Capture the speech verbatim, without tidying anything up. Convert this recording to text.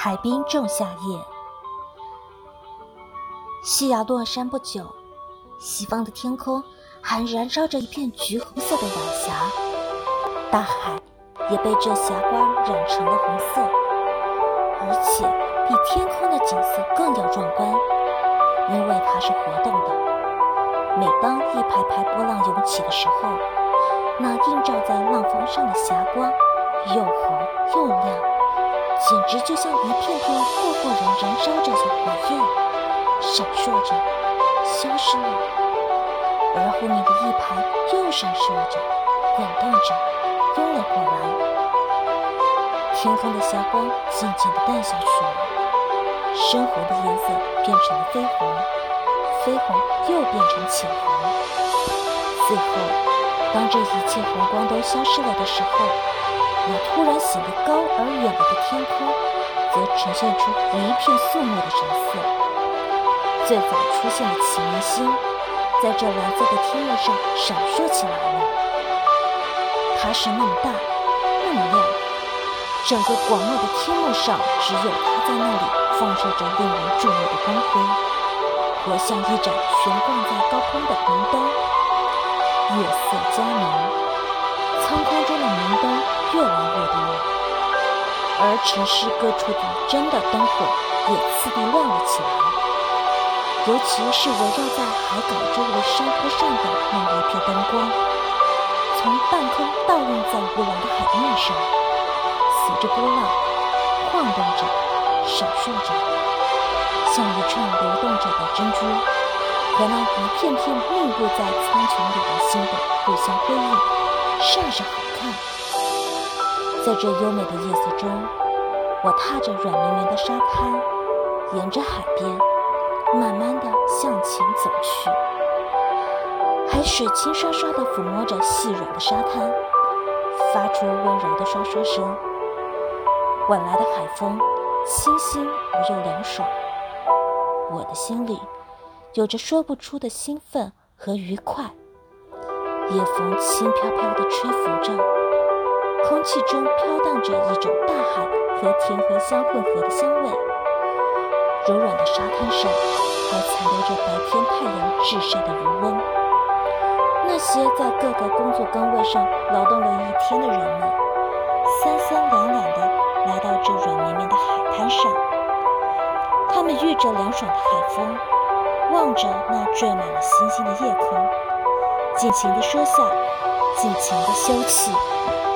海滨仲夏夜，夕阳落山不久，西方的天空还燃烧着一片橘红色的晚霞，大海也被这霞光染成了红色，而且比天空的景色更要壮观，因为它是活动的。每当一排排波浪涌起的时候，那映照在浪峰上的霞光又红又亮，简直就像一片片霍霍然燃烧着的火焰，闪烁着消失了，而后面的一排又闪烁着滚动着拥了过来，天空的霞光渐渐地淡下去了，深红的颜色变成了绯红，绯红又变成浅红，最后当这一切红光都消失了的时候，那突然显得高而远了的天空，则呈现出一片肃穆的神色。最早出现的启明星，在这蓝色的天幕上闪烁起来了。它是那么大，那么亮，整个广袤的天幕上，只有它在那里放射着令人注目的光辉，活像一盏悬挂在高空的明灯。月色佳浓，苍空中的明灯越来越多，而城市各处的真的灯火也次第亮了起来，尤其是围绕在海港周围山坡上的那一片灯光，从半空倒映在无澜的海面上，随着波浪晃动着，闪烁着，像一串流动着的珍珠。和那一片片密布在苍穹里的星斗互相辉映，甚是好看。在这优美的夜色中，我踏着软绵绵的沙滩，沿着海边慢慢地向前走去，海水轻刷刷地抚摸着细软的沙滩，发出温柔的刷刷声。晚来的海风清新而又凉爽，我的心里有着说不出的兴奋和愉快，夜风轻飘飘地吹拂着，空气中飘荡着一种大海和田禾相混合的香味。柔软的沙滩上还残留着白天太阳炙晒的余温。那些在各个工作岗位上劳动了一天的人们，三三两两地来到这软绵绵的海滩上，他们遇着凉爽的海风，望着那缀满了星星的夜空，尽情地说笑，尽情地休憩。